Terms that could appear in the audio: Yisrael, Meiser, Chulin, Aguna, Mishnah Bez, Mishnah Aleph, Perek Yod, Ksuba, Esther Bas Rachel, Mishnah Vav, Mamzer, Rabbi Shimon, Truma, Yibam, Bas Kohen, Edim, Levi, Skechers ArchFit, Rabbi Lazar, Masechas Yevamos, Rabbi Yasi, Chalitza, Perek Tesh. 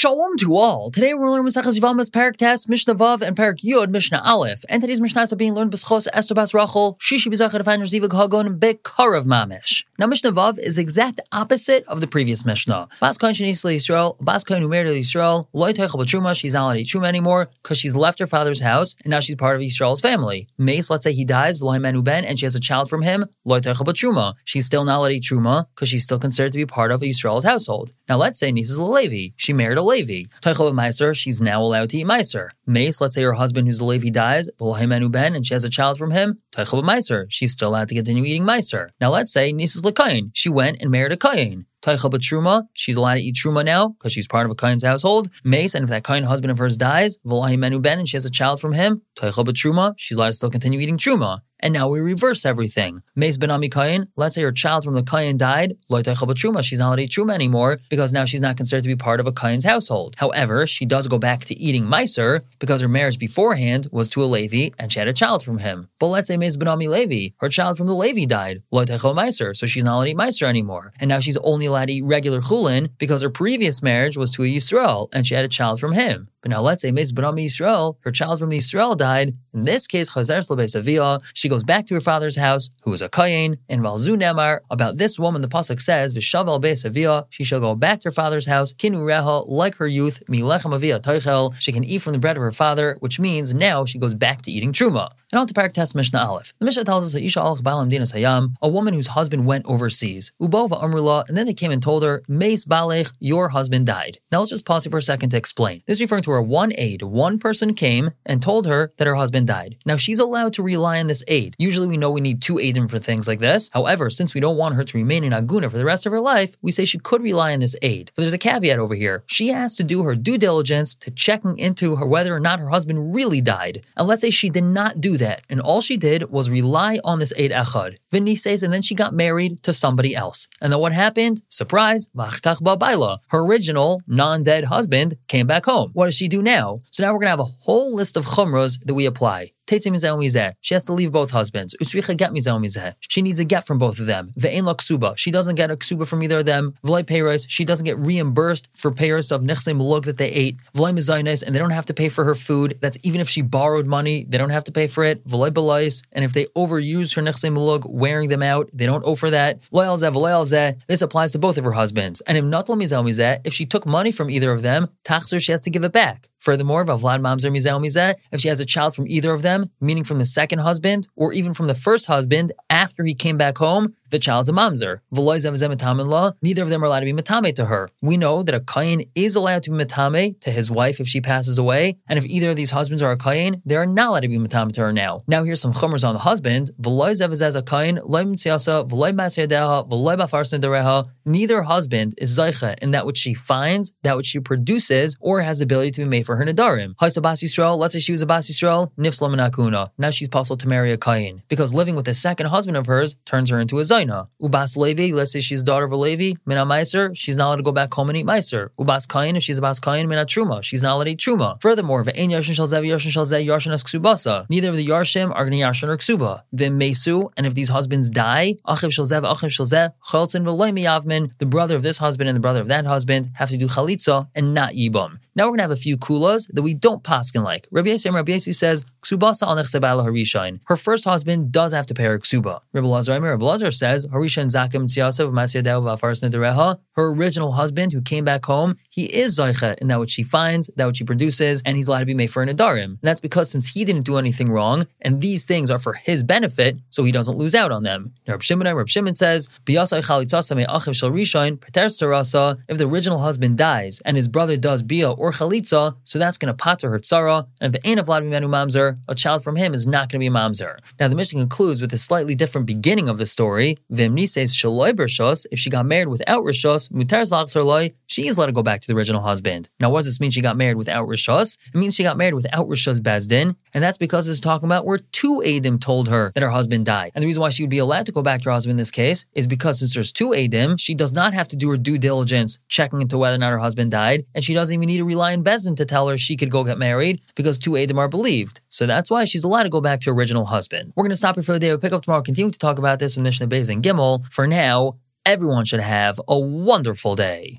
Shalom to all. Today we're learning Masechas Yevamos, Perek Tesh, Mishnah Vav, and Perek Yod, Mishnah Aleph. And today's Mishnahs are being learned by Esther Bas Rachel, Shishi B'Zachar Efan Rezivik Hagon B'Karav Mamish. Now Mishnah Vav is the exact opposite of the previous Mishnah. Bas Kohen Shenisla Yisrael, Bas Kohen who married Yisrael, Loi Toichel B'Truma, she's not allowed to eat Truma anymore because she's left her father's house and now she's part of Yisrael's family. Mace, let's say he dies, V'Loi Menu Ben, and she has a child from him, Loi Toichel B'Truma. She's still not allowed to eat Truma because she's still considered to be part of Yisrael's household. Now let's say Niece is a Levi. She married a Levi. Toichel Meiser, she's now allowed to eat Meiser. Mace, let's say her husband who's a Levi dies, V'Loi Menu Ben, and she has a child from him, Toichel Meiser. She's still allowed to continue eating Meiser. Now let's say Niece is Kohen. She went and married a Kohen. Toichel B'Truma, she's allowed to eat Truma now because she's part of a Kohen's household. Mace, and if that Kohen husband of hers dies, V'Loi Menu Ben, and she has a child from him, Toichel B'Truma, she's allowed to still continue eating Truma. And now we reverse everything. Meis benami Kohen, let's say her child from the Kohen died, Loi Toichel B'Truma, she's not allowed to eat Truma anymore because now she's not considered to be part of a Kohen's household. However, she does go back to eating Meiser because her marriage beforehand was to a Levi and she had a child from him. But let's say Meis benami Levi, her child from the Levi died, Loi Toichel Meiser, so she's not allowed to eat Meiser anymore. And now she's only allowed to eat regular Chulin because her previous marriage was to a Yisrael and she had a child from him. But now let's say Meis benami Yisrael, her child from the Yisrael died. In this case, Chazeres lebeis avia, she goes back to her father's house, who is a Kohen, and Valzu Nemar, about this woman the pasuk says, V'shav al beis avia, she shall go back to her father's house, kinu reha, like her youth, milechem avia toichel, she can eat from the bread of her father, which means now she goes back to eating truma. And on to Perek Tesh Mishnah Aleph. The Mishnah tells us that Isha alach balam dinas hayam, a woman whose husband went overseas, ubova amrula, and then they came and told her, meis balech, your husband died. Now let's just pause here for a second to explain. This is referring to her one aide. One person came and told her that her husband died. Now she's allowed to rely on this aide. Usually we know we need two aidim for things like this. However, since we don't want her to remain in Aguna for the rest of her life, we say she could rely on this aide. But there's a caveat over here. She has to do her due diligence to checking into her whether or not her husband really died. And let's say she did not do that, and all she did was rely on this aid echad. Vinny says, and then she got married to somebody else. And then what happened? Surprise! Her original non-dead husband came back home. What does she do now? So now we're gonna have a whole list of chumras that we apply. She has to leave both husbands. She needs a get from both of them. She doesn't get a ksuba from either of them. She doesn't get reimbursed for payers of nechsei melug that they ate. And they don't have to pay for her food. That's even if she borrowed money, they don't have to pay for it. And if they overuse her nechsei melug, wearing them out, they don't owe for that. This applies to both of her husbands. And if she took money from either of them, she has to give it back. Furthermore, if she has a child from either of them, meaning from the second husband or even from the first husband after he came back home, the child's a mamzer. Neither of them are allowed to be matame to her. We know that a kohen is allowed to be matame to his wife if she passes away, and if either of these husbands are a kohen, they are not allowed to be matame to her now. Now here's some chumras on the husband. Neither husband is zaycha in that which she finds, that which she produces, or has the ability to be made for her nedarim. Let's say she was a Bas Yisrael, nifsla min hakuna. Now she's possible to marry a kohen, because living with the second husband of hers turns her into a zaycha. Ubas Levi, let's say she's daughter of a Levi, mina Meiser, she's not allowed to go back home and eat Meiser. Ubas Kohen, if she's a Bas Kohen, mina Truma, she's not allowed to eat Truma. Furthermore, Ve'en Yarshin Shal Zev Yarshin Shal Zev Yarshin as Ksubasa. Neither of the Yarshim are going to Yarshin or Ksuba. Then Mesu, and if these husbands die, Achiv Shal Zev, Cholten Ve'loy Miyavmin, the brother of this husband and the brother of that husband have to do Chalitza and not Yibam. Now we're going to have a few kulas that we don't paskin like. Rabbi Yasi says, Ksubasa al nechse ba'ala harishain. Her first husband does have to pay her ksuba. Rabbi Lazar says, harishain zakim tziyasav v'masyadev v'afaras nedereha. Her original husband who came back home, he is zoicha in that which she finds, that which she produces, and he's allowed to be made for an adarim. And that's because since he didn't do anything wrong, and these things are for his benefit, so he doesn't lose out on them. Rabbi Shimon says, biyasai chalitzasa me'achiv shal rishain, pater sarasa. If the original husband dies, and his brother does bia or chalitza, so that's going to pater her tzara, and if the ain't of Vlad Mimenu mamzer, a child from him is not going to be a mamzer. Now the Mishnah concludes with a slightly different beginning of the story. Vimni says, shaloi bershos, if she got married without rishos, mutar's lachsar loi, she is allowed to go back to the original husband. Now what does this mean she got married without rishos? It means she got married without rishos bezdin, and that's because it's talking about where two edim told her that her husband died. And the reason why she would be allowed to go back to her husband in this case is because since there's two edim, she does not have to do her due diligence checking into whether or not her husband died, and she doesn't even need to rely on Bezin to tell her she could go get married because two Eidim are believed. So that's why she's allowed to go back to her original husband. We're going to stop here for the day. We'll pick up tomorrow, continue to talk about this with Mishnah Bez and Gimel. For now, everyone should have a wonderful day.